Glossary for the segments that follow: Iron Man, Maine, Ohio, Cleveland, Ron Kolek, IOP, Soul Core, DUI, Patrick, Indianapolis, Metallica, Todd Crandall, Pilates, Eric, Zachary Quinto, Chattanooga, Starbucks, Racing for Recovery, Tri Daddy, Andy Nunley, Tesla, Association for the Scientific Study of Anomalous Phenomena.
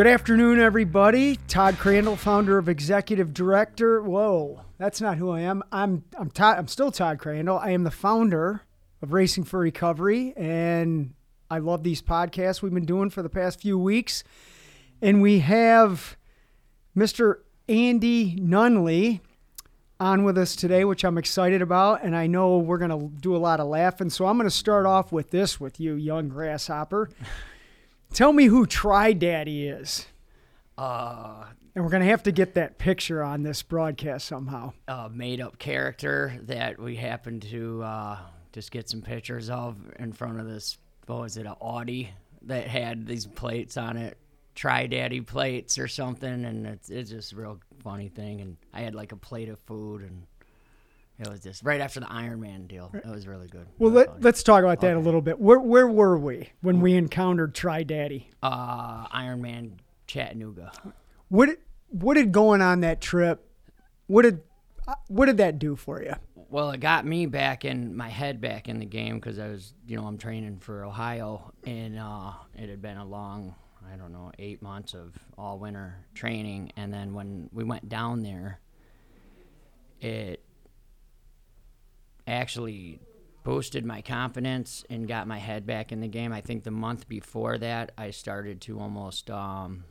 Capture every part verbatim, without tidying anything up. Good afternoon, everybody. Todd Crandall, founder of Executive Director. Whoa, that's not who I am. I'm I'm Todd. I'm still Todd Crandall. I am the founder of Racing for Recovery, and I love these podcasts we've been doing for the past few weeks. And we have Mister Andy Nunley on with us today, which I'm excited about, and I know we're going to do a lot of laughing. So I'm going to start off with this with you, young grasshopper. Tell me who Tri Daddy is. Uh, and we're going to have to get that picture on this broadcast somehow. A made-up character that we happened to uh, just get some pictures of in front of this, what was it, an Audi that had these plates on it. Tri Daddy plates or something, and it's it's just a real funny thing. And I had like a plate of food, and it was just right after the Iron Man deal. It was really good. Well, really let, let's talk about that okay. a little bit. Where where were we when we encountered Tri Daddy? Uh, Iron Man, Chattanooga. What what did going on that trip? What did what did that do for you? Well, it got me back in my head, back in the game, because I was, you know, I'm training for Ohio, and uh, it had been a long. I don't know, eight months of all winter training. And then when we went down there, it actually boosted my confidence and got my head back in the game. I think the month before that, I started to almost um,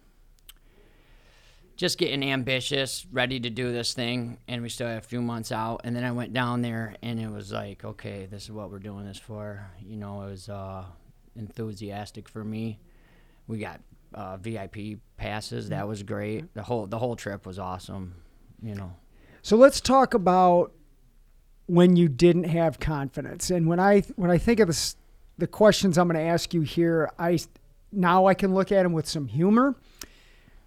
just getting ambitious, ready to do this thing. And we still had a few months out. And then I went down there and it was like, okay, this is what we're doing this for. You know, it was uh, enthusiastic for me. We got uh, V I P passes. That was great. The whole the whole trip was awesome, you know. So let's talk about when you didn't have confidence. And when I when I think of the the questions I'm going to ask you here, I now I can look at them with some humor.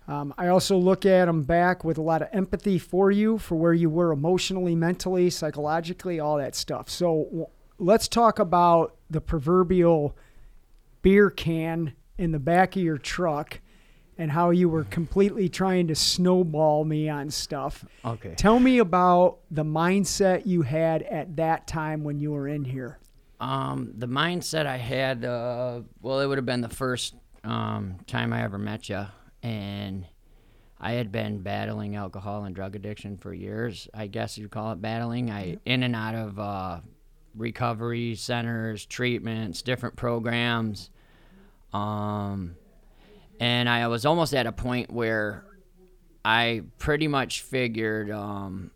Um, I also look at them back with a lot of empathy for you, for where you were emotionally, mentally, psychologically, all that stuff. So w- let's talk about the proverbial beer can in the back of your truck and how you were completely trying to snowball me on stuff. Okay. Tell me about the mindset you had at that time when you were in here. Um, the mindset I had, uh, well, it would have been the first um, time I ever met you. And I had been battling alcohol and drug addiction for years. I guess you'd call it battling. I yep. In and out of uh, recovery centers, treatments, different programs. Um, and I was almost at a point where I pretty much figured, um,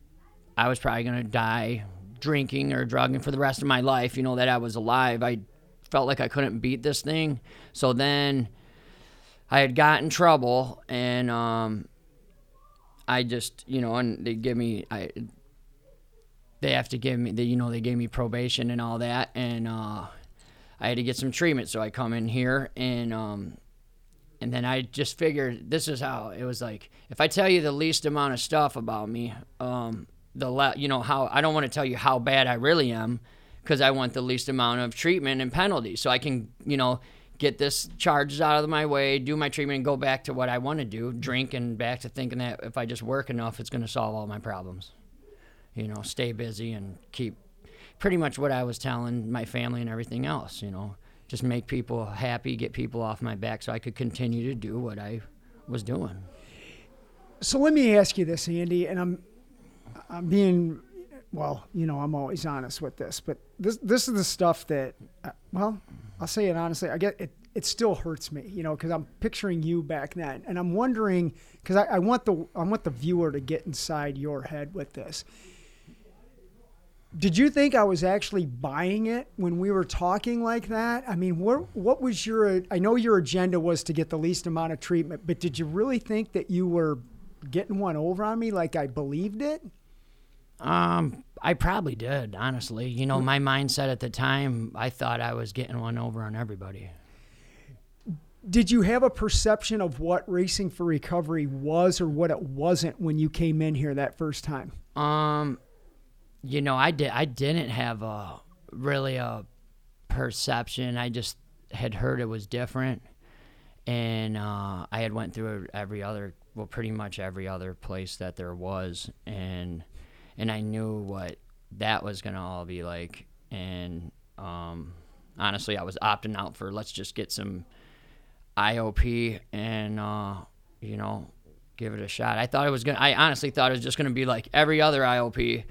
I was probably going to die drinking or drugging for the rest of my life. You know, that I was alive. I felt like I couldn't beat this thing. So then I had got in trouble and, um, I just, you know, and they give me, I, they have to give me the, you know, they gave me probation and all that. And, uh, I had to get some treatment, so I come in here, and um, and then I just figured this is how it was like. If I tell you the least amount of stuff about me, um, the le- you know how I don't want to tell you how bad I really am, because I want the least amount of treatment and penalty, so I can you know get this charges out of my way, do my treatment, and go back to what I want to do, drink, and back to thinking that if I just work enough, it's going to solve all my problems. You know, stay busy and keep. Pretty much what I was telling my family and everything else, you know, just make people happy, get people off my back so I could continue to do what I was doing. So let me ask you this, Andy, and I'm I'm being, well, you know, I'm always honest with this, but this this is the stuff that, I, well, I'll say it honestly, I get it, it still hurts me, you know, because I'm picturing you back then, and I'm wondering, because I, I want the I want the viewer to get inside your head with this. Did you think I was actually buying it when we were talking like that? I mean, what what was your, I know your agenda was to get the least amount of treatment, but did you really think that you were getting one over on me like I believed it? Um, I probably did, honestly. You know, my mindset at the time, I thought I was getting one over on everybody. Did you have a perception of what Racing for Recovery was or what it wasn't when you came in here that first time? Um... You know, I did. I didn't have a really a perception. I just had heard it was different, and uh, I had went through every other, well, pretty much every other place that there was, and and I knew what that was gonna all be like. And um, honestly, I was opting out for let's just get some I O P and uh, you know, give it a shot. I thought it was going to, I honestly thought it was just going to be like every other I O P,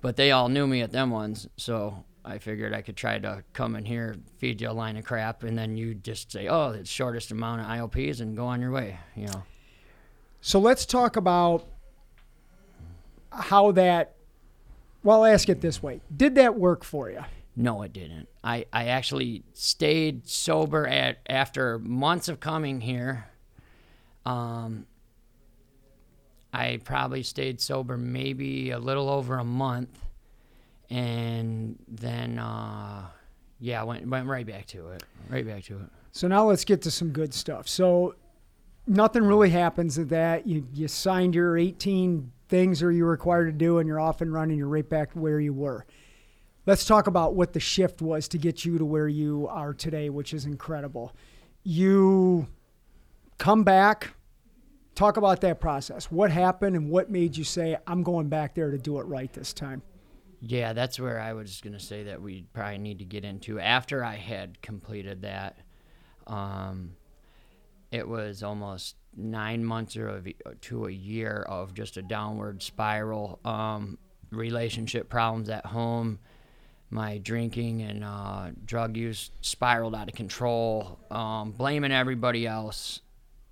but they all knew me at them ones. So I figured I could try to come in here, feed you a line of crap, and then you just say, oh, it's shortest amount of I O Ps and go on your way, you know. So let's talk about how that, well, I'll ask it this way. Did that work for you? No, it didn't. I, I actually stayed sober at after months of coming here. Um, I probably stayed sober maybe a little over a month. And then, uh, yeah, went went right back to it, right back to it. So now let's get to some good stuff. So nothing really happens at that. You you signed your eighteen things or you're required to do, and you're off and running. You're right back where you were. Let's talk about what the shift was to get you to where you are today, which is incredible. You come back. Talk about that process. What happened and what made you say, I'm going back there to do it right this time? Yeah, that's where I was going to say that we probably need to get into. After I had completed that, um, it was almost nine months or to a year of just a downward spiral, um, relationship problems at home. My drinking and uh, drug use spiraled out of control, um, blaming everybody else.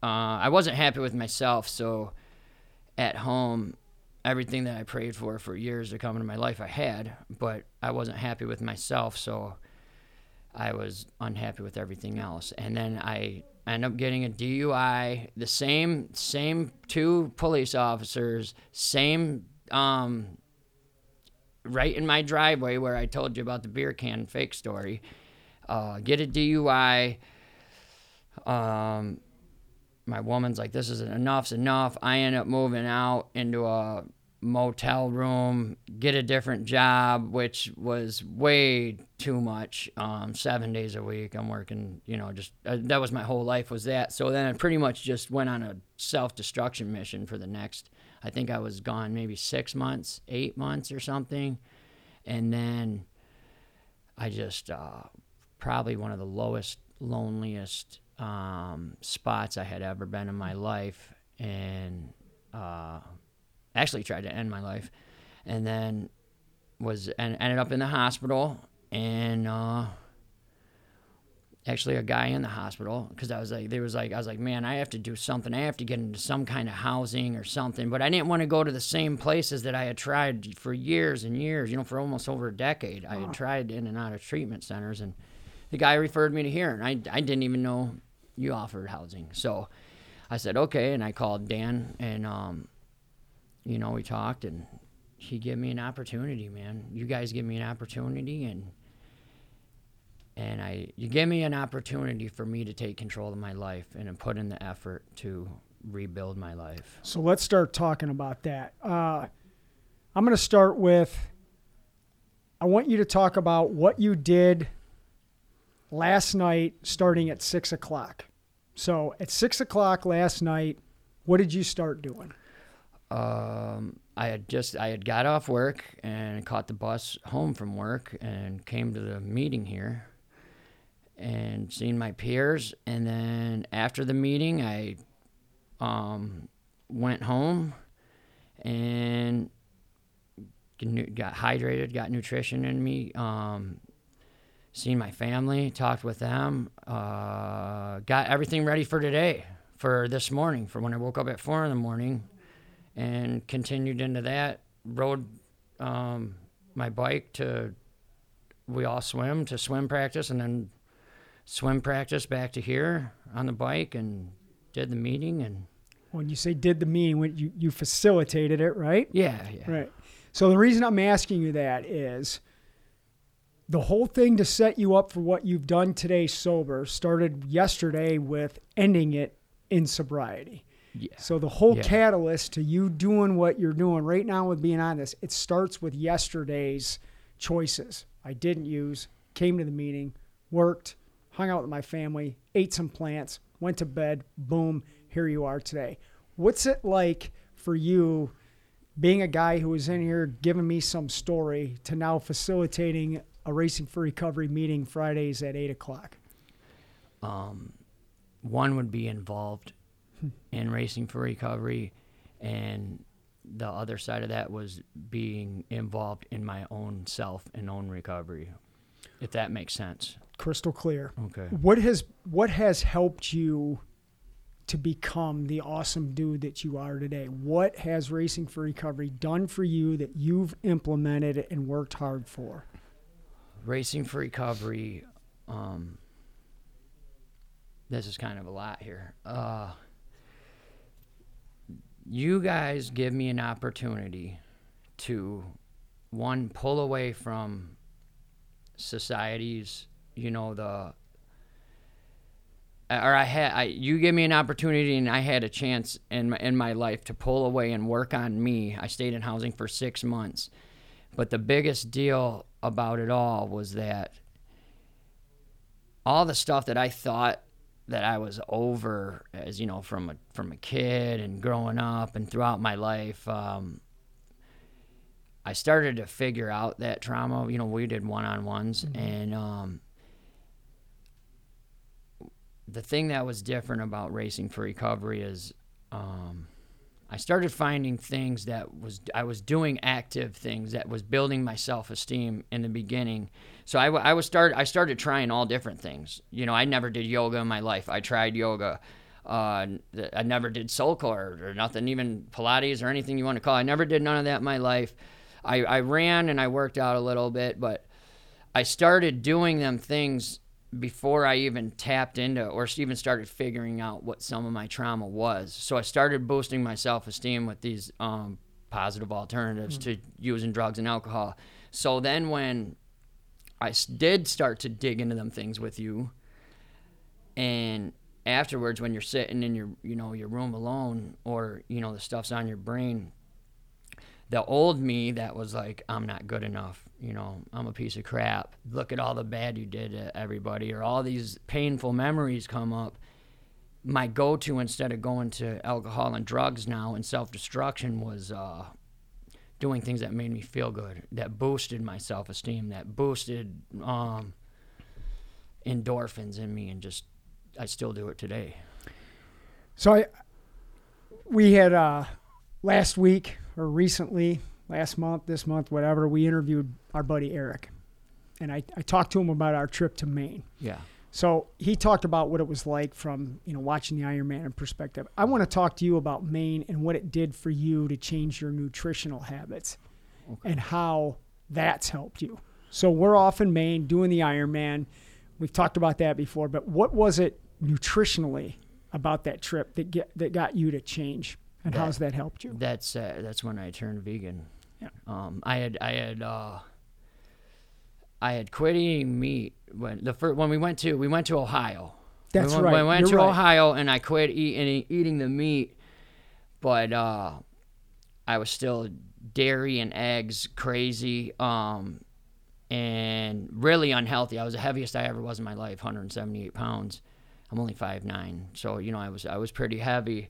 Uh, I wasn't happy with myself, so at home, everything that I prayed for for years to come into my life I had, but I wasn't happy with myself, so I was unhappy with everything else. And then I ended up getting a D U I, the same same two police officers, same... Um, right in my driveway where I told you about the beer can fake story, uh, get a D U I. Um, my woman's like, this isn't enough's enough. I end up moving out into a motel room, get a different job, which was way too much. Um, seven days a week I'm working, you know, just, uh, that was my whole life was that. So then I pretty much just went on a self-destruction mission for the next, I think I was gone maybe six months, eight months or something. And then I just, uh, probably one of the lowest, loneliest um, spots I had ever been in my life, and uh, actually tried to end my life. And then was and ended up in the hospital, and uh, actually a guy in the hospital, because I was like, there was like, I was like, man, I have to do something. I have to get into some kind of housing or something, but I didn't want to go to the same places that I had tried for years and years, you know, for almost over a decade. I had tried in and out of treatment centers, and the guy referred me to here, and I, I didn't even know you offered housing. So I said, okay. And I called Dan, and, um, you know, we talked, and he gave me an opportunity, man. You guys give me an opportunity, and And I, you give me an opportunity for me to take control of my life and to put in the effort to rebuild my life. So let's start talking about that. Uh, I'm going to start with, I want you to talk about what you did last night starting at six o'clock. So at six o'clock last night, what did you start doing? Um, I had just, I had got off work and caught the bus home from work and came to the meeting here. And seen my peers, and then after the meeting, I um, went home and got hydrated, got nutrition in me, um, seen my family, talked with them, uh, got everything ready for today, for this morning, for when I woke up at four in the morning, and continued into that, rode um, my bike to, we all swim, to swim practice, and then swim practice back to here on the bike, and did the meeting. And when you say did the meeting, when you, you facilitated it, right? Yeah, yeah. Right. So the reason I'm asking you that is the whole thing to set you up for what you've done today sober started yesterday with ending it in sobriety. Yeah. So the whole yeah. catalyst to you doing what you're doing right now with being on this, it starts with yesterday's choices. I didn't use, came to the meeting, worked, hung out with my family, ate some plants, went to bed, boom, here you are today. What's it like for you, being a guy who was in here giving me some story, to now facilitating a Racing for Recovery meeting Fridays at eight o'clock? Um, one would be involved. and Racing for Recovery, and the other side of that was being involved in my own self and own recovery, if that makes sense. Crystal clear. Okay. What has what has helped you to become the awesome dude that you are today? What has Racing for Recovery done for you that you've implemented and worked hard for? Racing for Recovery, um, this is kind of a lot here. Uh, you guys give me an opportunity to, one, pull away from society's, you know, the, or I had, I, you gave me an opportunity and I had a chance in my, in my life to pull away and work on me. I stayed in housing for six months. But the biggest deal about it all was that all the stuff that I thought that I was over, as you know, from a, from a kid and growing up and throughout my life, um, I started to figure out that trauma. You know, we did one-on-ones, mm-hmm. and um, the thing that was different about Racing for Recovery is um, I started finding things that was, I was doing active things that was building my self-esteem in the beginning. So I, I was start, I started trying all different things. You know, I never did yoga in my life. I tried yoga. Uh, I never did Soul Core or nothing, even Pilates or anything you want to call it. I never did none of that in my life. I, I ran and I worked out a little bit, but I started doing them things before I even tapped into or even started figuring out what some of my trauma was. So I started boosting my self-esteem with these um, positive alternatives mm-hmm. to using drugs and alcohol. So then when I did start to dig into them things with you, and afterwards when you're sitting in your, you know, your room alone, or, you know, the stuff's on your brain, the old me that was like, I'm not good enough, you know, I'm a piece of crap, look at all the bad you did to everybody, or all these painful memories come up, my go-to instead of going to alcohol and drugs now and self-destruction was uh, doing things that made me feel good, that boosted my self-esteem, that boosted um, endorphins in me, and just, I still do it today. So I, we had uh, last week, or recently, last month, this month, whatever, we interviewed our buddy Eric. And I, I talked to him about our trip to Maine. Yeah. So he talked about what it was like from, you know, watching the Iron Man perspective. I want to talk to you about Maine and what it did for you to change your nutritional habits, okay, and how that's helped you. So we're off in Maine doing the Iron Man. We've talked about that before, but what was it nutritionally about that trip that get, that got you to change? And that, how's that helped you? That's uh, that's when I turned vegan. Yeah. Um, I had I had uh, I had quit eating meat when the first, when we went to we went to Ohio. That's we went, right. I we went You're to right. Ohio, and I quit eating eating the meat, but uh, I was still dairy and eggs crazy, um, and really unhealthy. I was the heaviest I ever was in my life, one hundred seventy-eight pounds. I'm only five nine, so you know I was I was pretty heavy.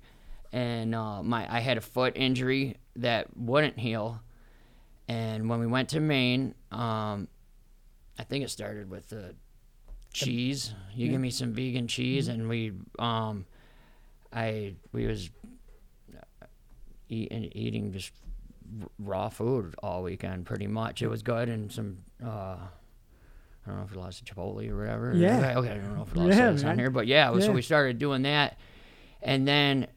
And uh, my I had a foot injury that wouldn't heal. And when we went to Maine, um, I think it started with the cheese. You yeah. give me some vegan cheese, mm-hmm. and we, um, I we was eating eating just raw food all weekend, pretty much. It was good, and some uh, I don't know if we lost Chipotle or whatever. Yeah. Okay, okay I don't know if we lost yeah, this on here, but yeah, yeah. So we started doing that, and then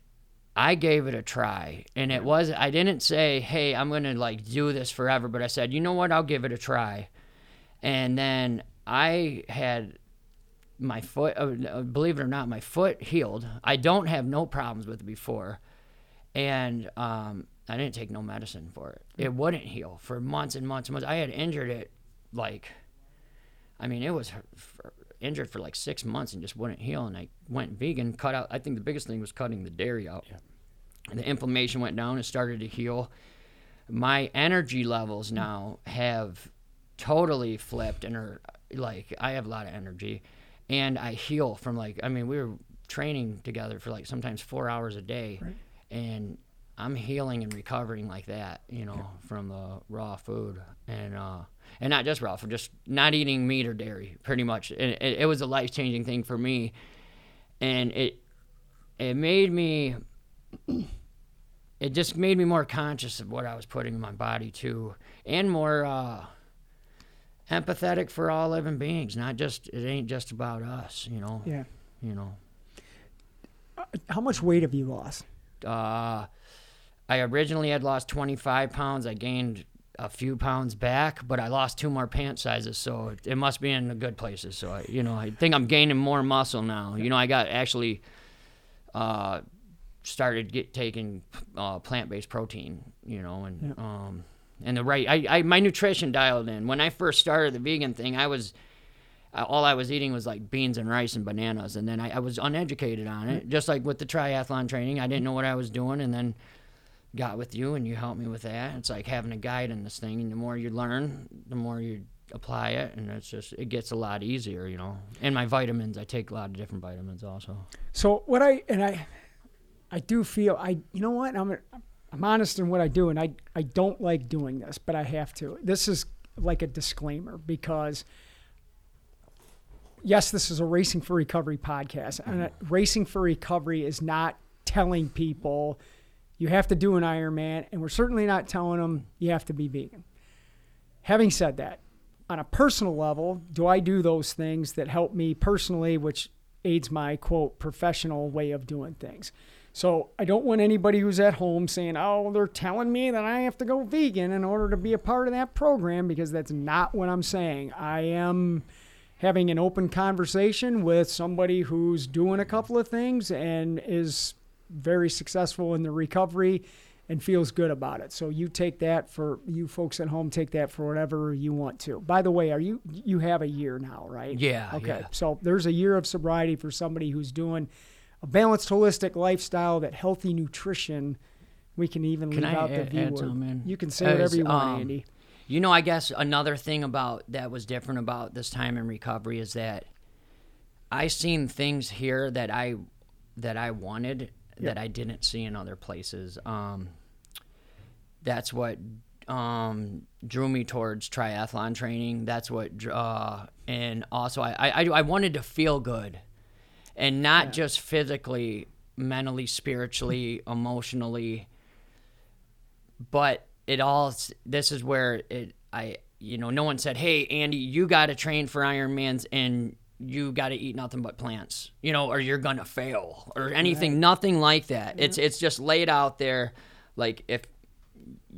I gave it a try, and it was, I didn't say, hey, I'm going to like do this forever, but I said, you know what, I'll give it a try. And then I had my foot, uh, believe it or not, my foot healed. I don't have no problems with it before. And um, I didn't take no medicine for it. It wouldn't heal for months and months and months. I had injured it like, I mean, it was for, injured for like six months and just wouldn't heal, and I went vegan, cut out, I think the biggest thing was cutting the dairy out. Yeah. And the inflammation went down and started to heal. My energy levels now have totally flipped and are like, I have a lot of energy, and I heal from like, I mean, we were training together for like sometimes four hours a day, right, and I'm healing and recovering like that, you know, yeah, from the raw food, and uh and not just raw food, just not eating meat or dairy, pretty much. And it, it was a life-changing thing for me, and it it made me, it just made me more conscious of what I was putting in my body too, and more uh, empathetic for all living beings. Not just, it ain't just about us, you know. Yeah. You know. How much weight have you lost? Uh, I originally had lost twenty-five pounds. I gained a few pounds back, but I lost two more pant sizes, so it must be in the good places. So, I, you know, I think I'm gaining more muscle now. You know, I got actually uh, started get, taking uh, plant-based protein, you know, and yeah. um, and the right, I, I my nutrition dialed in. When I first started the vegan thing, I was, all I was eating was like beans and rice and bananas, and then I, I was uneducated on it, just like with the triathlon training. I didn't know what I was doing, and then got with you and you helped me with that. It's like having a guide in this thing, and the more you learn, the more you apply it, and it's just, it gets a lot easier, you know. And my vitamins, I take a lot of different vitamins also. So what I, and I, I do feel, I, you know what, I'm, I'm honest in what I do, and I, I don't like doing this, but I have to. This is like a disclaimer, because yes, this is a Racing for Recovery podcast, and Racing for Recovery is not telling people you have to do an Ironman, and we're certainly not telling them you have to be vegan. Having said that, on a personal level, do I do those things that help me personally, which aids my, quote, professional way of doing things? So I don't want anybody who's at home saying, oh, they're telling me that I have to go vegan in order to be a part of that program, because that's not what I'm saying. I am having an open conversation with somebody who's doing a couple of things and is very successful in the recovery and feels good about it. So you take that for, you folks at home, take that for whatever you want to. By the way, are you, you have a year now, right? Yeah. Okay. Yeah. So there's a year of sobriety for somebody who's doing a balanced, holistic lifestyle, that healthy nutrition, we can even can leave I out add, the V word. You can say As, whatever you want, um, Andy. You know, I guess another thing about that was different about this time in recovery is that I seen things here that I, that I wanted, yep, that I didn't see in other places. Um, that's what um, drew me towards triathlon training. That's what, uh, and also I, I, I wanted to feel good, and not yeah. just physically, mentally, spiritually, emotionally, but it all, this is where it, I, you know, no one said, hey, Andy, you got to train for Ironmans and you got to eat nothing but plants, you know, or you're going to fail or anything, right. Nothing like that. Yeah. It's, it's just laid out there. Like if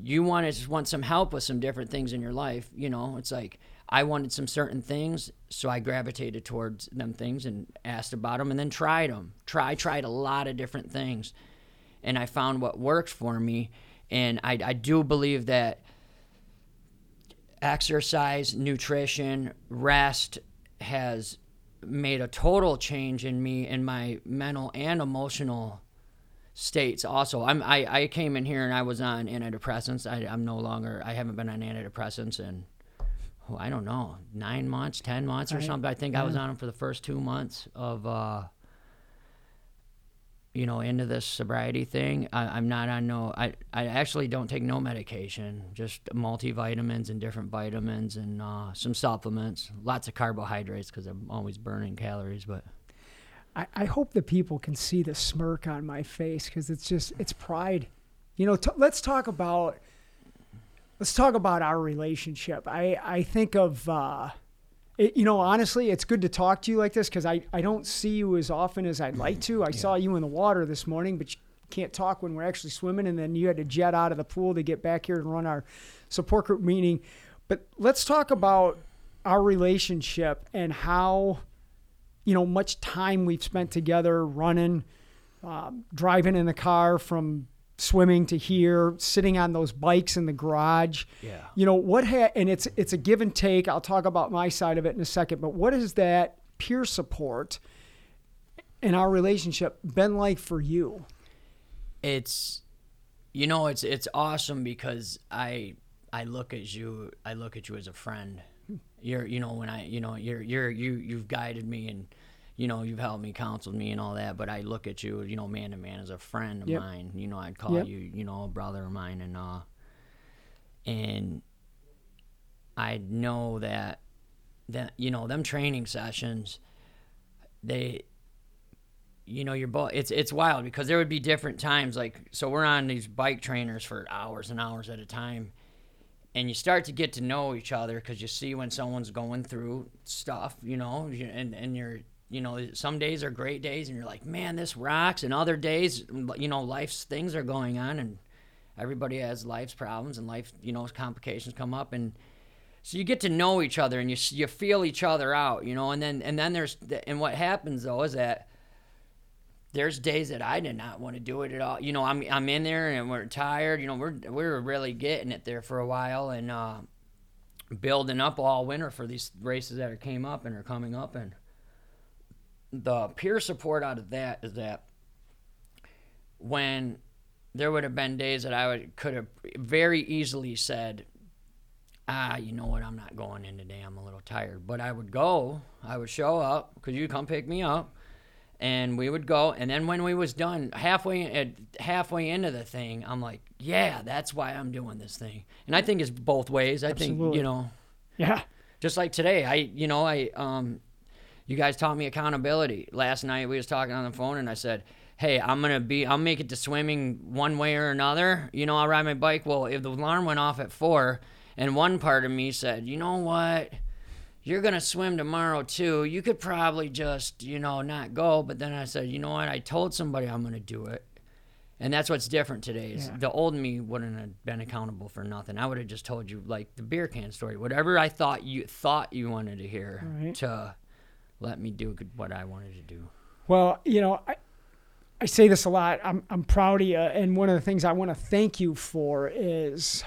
you want to want some help with some different things in your life, you know, it's like, I wanted some certain things, so I gravitated towards them things and asked about them, and then tried them. Try, tried a lot of different things, and I found what worked for me. And I, I do believe that exercise, nutrition, rest has made a total change in me, in my mental and emotional states also. I'm, I, I came in here and I was on antidepressants. I, I'm no longer, I haven't been on antidepressants in, oh, I don't know, nine months, ten months or right. something. I think yeah. I was on them for the first two months of, uh, you know, into this sobriety thing. I, I'm not on no, I, I actually don't take no medication, just multivitamins and different vitamins and uh, some supplements, lots of carbohydrates because I'm always burning calories. But I, I hope that people can see the smirk on my face, because it's just, it's pride. You know, t- let's talk about, let's talk about our relationship. I, I think of, uh, It, you know, honestly, it's good to talk to you like this, because I, I don't see you as often as I'd like to. I yeah. saw you in the water this morning, but you can't talk when we're actually swimming, and then you had to jet out of the pool to get back here and run our support group meeting. But let's talk about our relationship and how, you know, much time we've spent together running, uh, driving in the car from swimming to here, sitting on those bikes in the garage. Yeah. You know, what ha- and it's it's a give and take. I'll talk about my side of it in a second, but what has that peer support in our relationship been like for you? It's, you know, it's it's awesome, because I I look at you I look at you as a friend. You're you know when I you know you're you're you you've guided me, and you know, you've helped me, counseled me and all that, but I look at you, you know, man to man as a friend of yep. mine. You know, I'd call yep. you, you know, a brother of mine, and uh and I know that that you know, them training sessions, they you know, your ball, it's, it's wild because there would be different times. Like, so we're on these bike trainers for hours and hours at a time. And you start to get to know each other because you see when someone's going through stuff, you know, and, and you're, you know, some days are great days and you're like, man, this rocks. And other days, you know, life's things are going on and everybody has life's problems and life, you know, complications come up. And so you get to know each other and you you feel each other out, you know, and then, and then there's, and what happens though is that there's days that I did not want to do it at all. You know, I'm I'm in there and we're tired. You know, we're we were really getting it there for a while and uh, building up all winter for these races that are came up and are coming up. And the peer support out of that is that when there would have been days that I would could have very easily said, ah, you know what, I'm not going in today. I'm a little tired. But I would go. I would show up because you'd come pick me up. And we would go, and then when we was done, halfway halfway into the thing, I'm like, yeah, that's why I'm doing this thing. And I think it's both ways. I Absolutely. think, you know. Yeah. Just like today, I, you know, I, um, you guys taught me accountability. Last night we was talking on the phone, and I said, hey, I'm going to be, I'll make it to swimming one way or another. You know, I'll ride my bike. Well, if the alarm went off at four, and one part of me said, you know what? You're going to swim tomorrow too. You could probably just, you know, not go. But then I said, you know what? I told somebody I'm going to do it. And that's what's different today is yeah. the old me wouldn't have been accountable for nothing. I would have just told you like the beer can story, whatever I thought you thought you wanted to hear right. to let me do what I wanted to do. Well, you know, I, I say this a lot. I'm, I'm proud of you. And one of the things I want to thank you for is,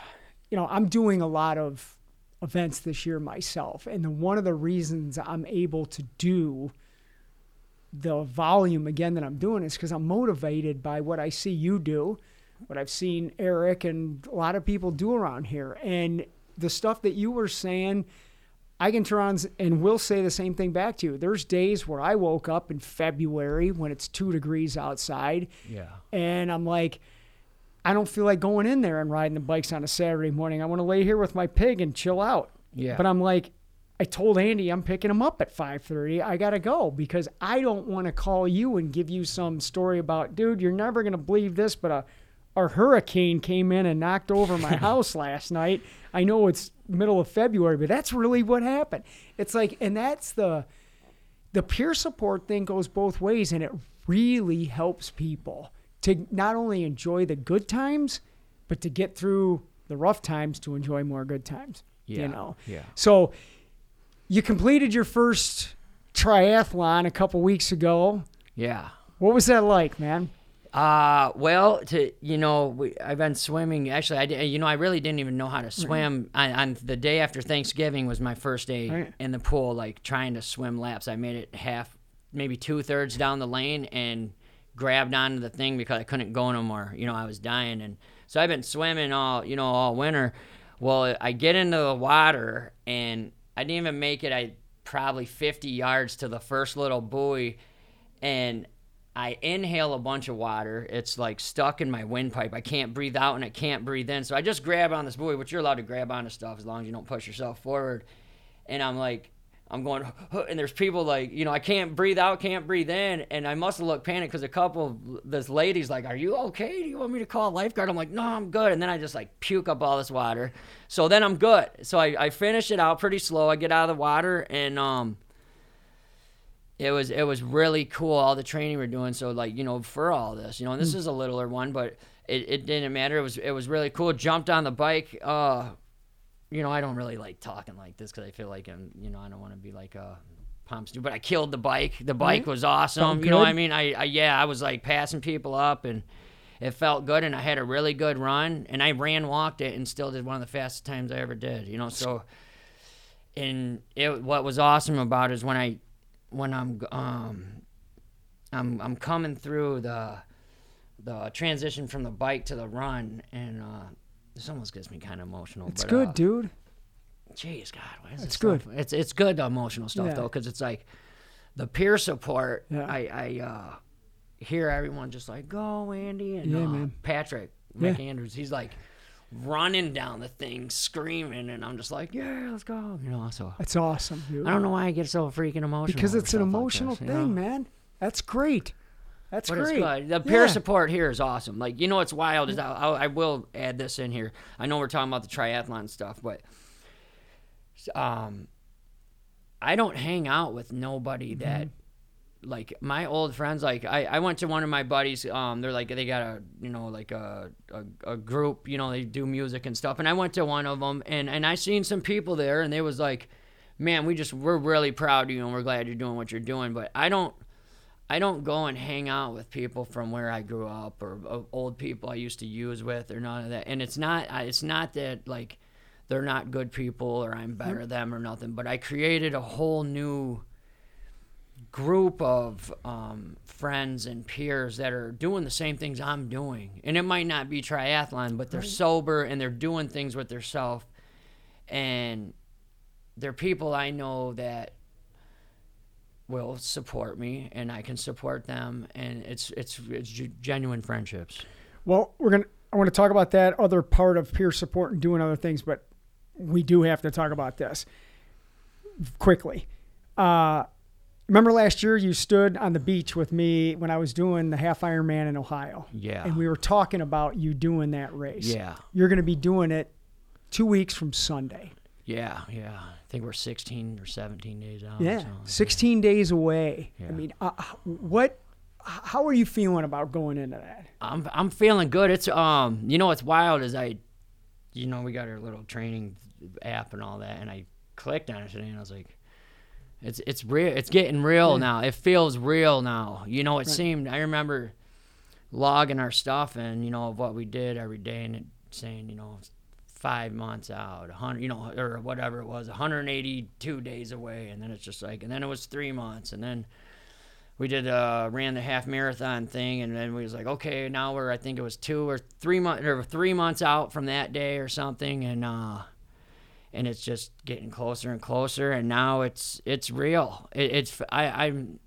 you know, I'm doing a lot of events this year myself. And the, one of the reasons I'm able to do the volume again that I'm doing is because I'm motivated by what I see you do, what I've seen Eric and a lot of people do around here. And the stuff that you were saying, I can turn on and will say the same thing back to you. There's days where I woke up in February when it's two degrees outside. Yeah. And I'm like, I don't feel like going in there and riding the bikes on a Saturday morning. I want to lay here with my pig and chill out. Yeah. But I'm like, I told Andy I'm picking him up at five thirty. I got to go because I don't want to call you and give you some story about, dude, you're never going to believe this, but a, a hurricane came in and knocked over my house last night. I know it's middle of February, but that's really what happened. It's like, and that's the, the peer support thing goes both ways, and it really helps people to not only enjoy the good times, but to get through the rough times to enjoy more good times, yeah, you know? Yeah. So you completed your first triathlon a couple weeks ago. Yeah. What was that like, man? Uh, well, to, you know, we, I've been swimming. Actually, I, you know, I really didn't even know how to swim. Right. I, on the day after Thanksgiving was my first day right. in the pool, like trying to swim laps. I made it half, maybe two thirds down the lane and grabbed onto the thing because I couldn't go no more. You know, I was dying. And so I've been swimming all, you know, all winter. Well, I get into the water and I didn't even make it. I probably fifty yards to the first little buoy. And I inhale a bunch of water. It's like stuck in my windpipe. I can't breathe out and I can't breathe in. So I just grab on this buoy, which you're allowed to grab onto stuff as long as you don't push yourself forward. And I'm like, I'm going, and there's people like, you know, I can't breathe out, can't breathe in. And I must have looked panicked because a couple of this lady's like, are you okay? Do you want me to call a lifeguard? I'm like, no, I'm good. And then I just like puke up all this water. So then I'm good. So I, I finish it out pretty slow. I get out of the water and um, it was it was really cool, all the training we're doing. So like, you know, for all this, you know, and this is a littler one, but it, it didn't matter. It was, it was really cool. Jumped on the bike, uh, you know, I don't really like talking like this because I feel like I'm, you know, I don't want to be like a pomp dude, but I killed the bike. The bike mm-hmm. was awesome. You know what I mean? I, I, yeah, I was like passing people up and it felt good. And I had a really good run and I ran, walked it and still did one of the fastest times I ever did, you know? So, and it, what was awesome about it is when I, when I'm, um, I'm, I'm coming through the, the transition from the bike to the run and, uh, this almost gets me kind of emotional. It's but, good, uh, dude. Jeez, God, why is it's this good. Stuff? It's it's good emotional stuff yeah. though, because it's like the peer support. Yeah. I I uh, hear everyone just like, go Andy and yeah, uh, man. Patrick, Rick yeah. Andrews. He's like running down the thing, screaming, and I'm just like, yeah, let's go. You know, so it's awesome. Dude. I don't know why I get so freaking emotional because it's an emotional like this, thing, you know? Man. That's great. That's but great. It's good. The peer yeah. support here is awesome. Like, you know what's wild is I, I will add this in here. I know we're talking about the triathlon stuff, but um, I don't hang out with nobody that, mm-hmm. like, my old friends, like, I, I went to one of my buddies, um, they're like, they got a, you know, like a, a, a group, you know, they do music and stuff, and I went to one of them, and, and I seen some people there, and they was like, man, we just, we're really proud of you, and we're glad you're doing what you're doing, but I don't, I don't go and hang out with people from where I grew up or, or old people I used to use with or none of that. And it's not, it's not that, like, they're not good people or I'm better mm-hmm. them or nothing, but I created a whole new group of um, friends and peers that are doing the same things I'm doing. And it might not be triathlon, but they're right. sober and they're doing things with their self. And they're people I know that will support me, and I can support them, and it's it's it's genuine friendships. Well, we're gonna I want to talk about that other part of peer support and doing other things, but we do have to talk about this quickly. Uh, remember last year you stood on the beach with me when I was doing the half Iron Man in Ohio. Yeah, and we were talking about you doing that race. Yeah, you're going to be doing it two weeks from Sunday. Yeah, yeah. I think we're sixteen or seventeen days out. Yeah, sixteen yeah. days away. Yeah. I mean, uh, what? How are you feeling about going into that? I'm I'm feeling good. It's um, you know, what's wild is I, you know, we got our little training app and all that, and I clicked on it today, and I was like, it's it's real. It's getting real yeah. now. It feels real now. You know, it right. seemed. I remember logging our stuff and you know of what we did every day, and it saying you know. Five months out, one hundred, you know, or whatever it was, one hundred eighty-two days away, and then it's just like, and then it was three months, and then we did uh, ran the half marathon thing, and then we was like, okay, now we're, I think it was two or three months, or three months out from that day or something, and uh, and it's just getting closer and closer, and now it's it's real. It, it's I I'm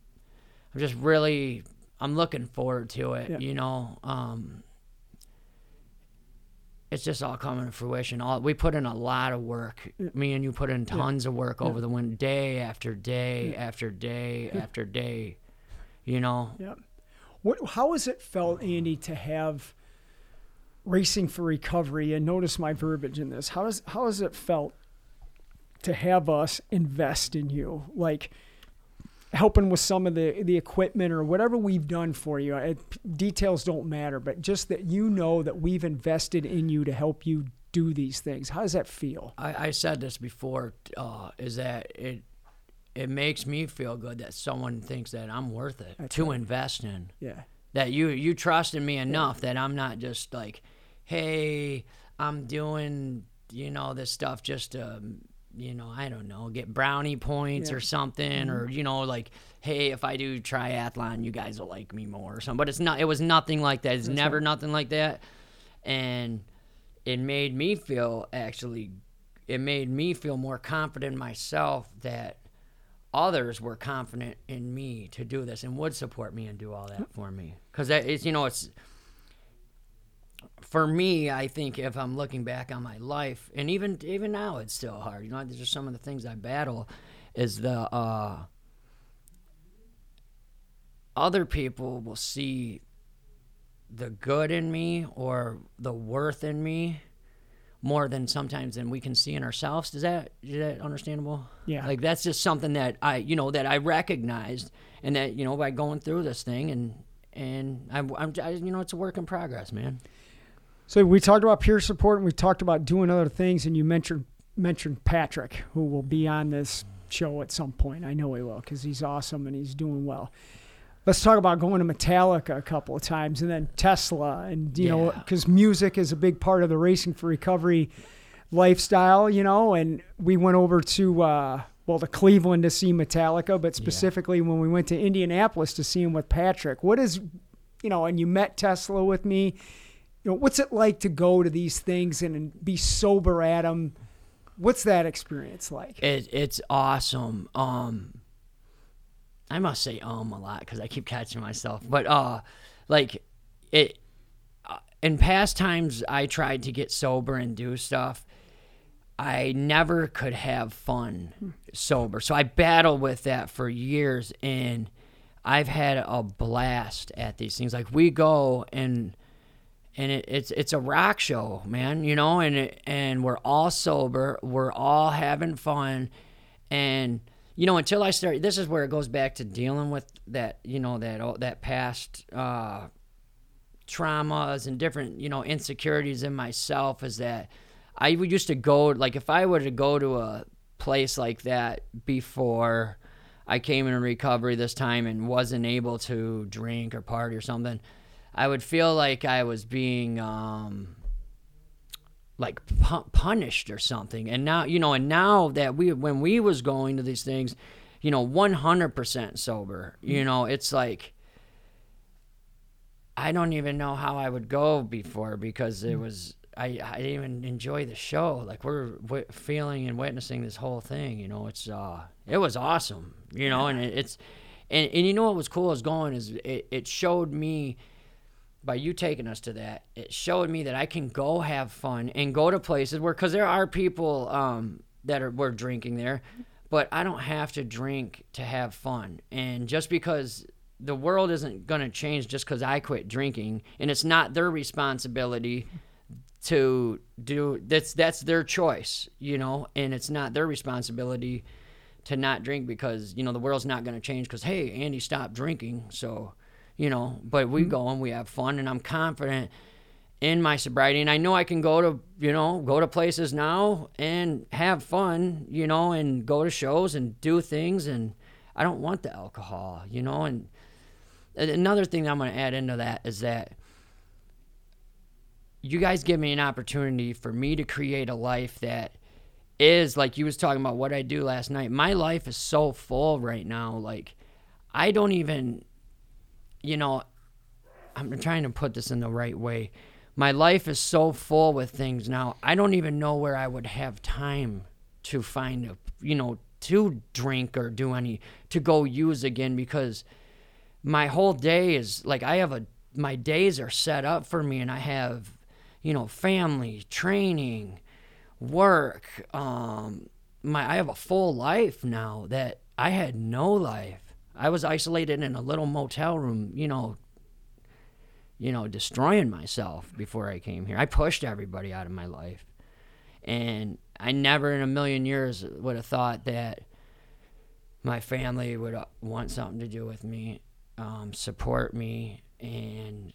I'm just really I'm looking forward to it, yeah. you know. Um, It's just all coming to fruition. All we put in a lot of work. Me and you put in tons yeah. of work yeah. over the winter, day after day yeah. after day yeah. after day. You know. Yeah. What? How has it felt, Andy, to have Racing for Recovery? And notice my verbiage in this. How does? How has it felt to have us invest in you, like helping with some of the the equipment or whatever we've done for you? It, details don't matter, but just that you know that we've invested in you to help you do these things. How does that feel? I, I said this before, uh, is that it it makes me feel good that someone thinks that I'm worth it That's to right. invest in. Yeah. That you, you trust in me enough yeah. that I'm not just like, hey, I'm doing, you know, this stuff just to... you know, I don't know, get brownie points yeah. or something, mm-hmm. or, you know, like, hey, if I do triathlon, you guys will like me more or something. But it's not, it was nothing like that. It's That's never right. nothing like that. And it made me feel actually, it made me feel more confident in myself that others were confident in me to do this and would support me and do all that for me. Cause that is, you know, it's, for me, I think if I'm looking back on my life, and even even now it's still hard. You know, these are some of the things I battle, is the uh, other people will see the good in me or the worth in me more than sometimes than we can see in ourselves. Is that is that understandable? Yeah. Like that's just something that I you know that I recognized, and that you know by going through this thing, and and I, I'm I, you know it's a work in progress, man. So we talked about peer support, and we talked about doing other things, and you mentioned mentioned Patrick, who will be on this show at some point. I know he will because he's awesome and he's doing well. Let's talk about going to Metallica a couple of times, and then Tesla, and you yeah. know, because music is a big part of the Racing for Recovery lifestyle, you know. And we went over to uh, well to Cleveland to see Metallica, but specifically yeah. when we went to Indianapolis to see him with Patrick. What is, you know, and you met Tesla with me. You know, what's it like to go to these things and, and be sober at them? What's that experience like? It, it's awesome. Um, I must say um a lot because I keep catching myself. But uh, like it uh, in past times I tried to get sober and do stuff. I never could have fun sober. So I battled with that for years, and I've had a blast at these things. Like, we go and and it, it's it's a rock show, man, you know, and it, and we're all sober, we're all having fun, and you know, until I started, this is where it goes back to dealing with that, you know, that that past uh, traumas and different, you know, insecurities in myself, is that I would used to go, like, if I were to go to a place like that before I came into recovery this time and wasn't able to drink or party or something, I would feel like I was being um, like pu- punished or something. And now, you know, and now that we, when we was going to these things, you know, one hundred percent sober, you know, it's like, I don't even know how I would go before, because it was, I, I didn't even enjoy the show. Like, we're w- feeling and witnessing this whole thing, you know, it's, uh, it was awesome, you know, and it, it's, and, and you know, what was cool is going is it, it showed me, by you taking us to that, it showed me that I can go have fun and go to places where, because there are people um, that are were drinking there, but I don't have to drink to have fun. And just because the world isn't going to change just because I quit drinking, and it's not their responsibility to do, that's that's their choice, you know, and it's not their responsibility to not drink because, you know, the world's not going to change because, hey, Andy stopped drinking, so... You know, but we go and we have fun, and I'm confident in my sobriety, and I know I can go to, you know, go to places now and have fun, you know, and go to shows and do things, and I don't want the alcohol, you know. And another thing that I'm going to add into that is that you guys give me an opportunity for me to create a life that is, like you was talking about what I do last night. My life is so full right now, like I don't even... You know, I'm trying to put this in the right way. My life is so full with things now. I don't even know where I would have time to find a, you know, to drink or do any, to go use again, because my whole day is like, I have a, my days are set up for me, and I have, you know, family, training, work. Um, my, I have a full life now that I had no life. I was isolated in a little motel room, you know, you know, destroying myself before I came here. I pushed everybody out of my life. And I never in a million years would have thought that my family would want something to do with me, um, support me, and,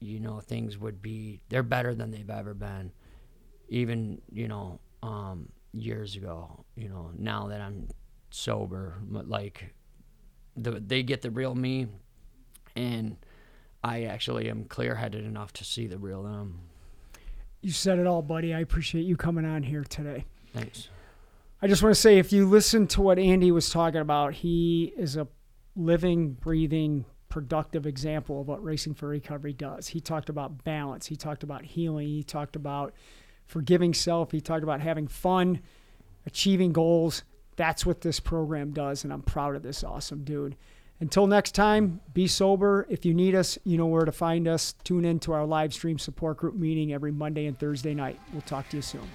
you know, things would be, they're better than they've ever been, even, you know, um, years ago, you know, now that I'm sober, like... The, they get the real me, and I actually am clear-headed enough to see the real them. You said it all, buddy. I appreciate you coming on here today. Thanks. I just want to say, if you listen to what Andy was talking about, he is a living, breathing, productive example of what Racing for Recovery does. He talked about balance. He talked about healing. He talked about forgiving self. He talked about having fun, achieving goals. That's what this program does, and I'm proud of this awesome dude. Until next time, be sober. If you need us, you know where to find us. Tune in to our live stream support group meeting every Monday and Thursday night. We'll talk to you soon.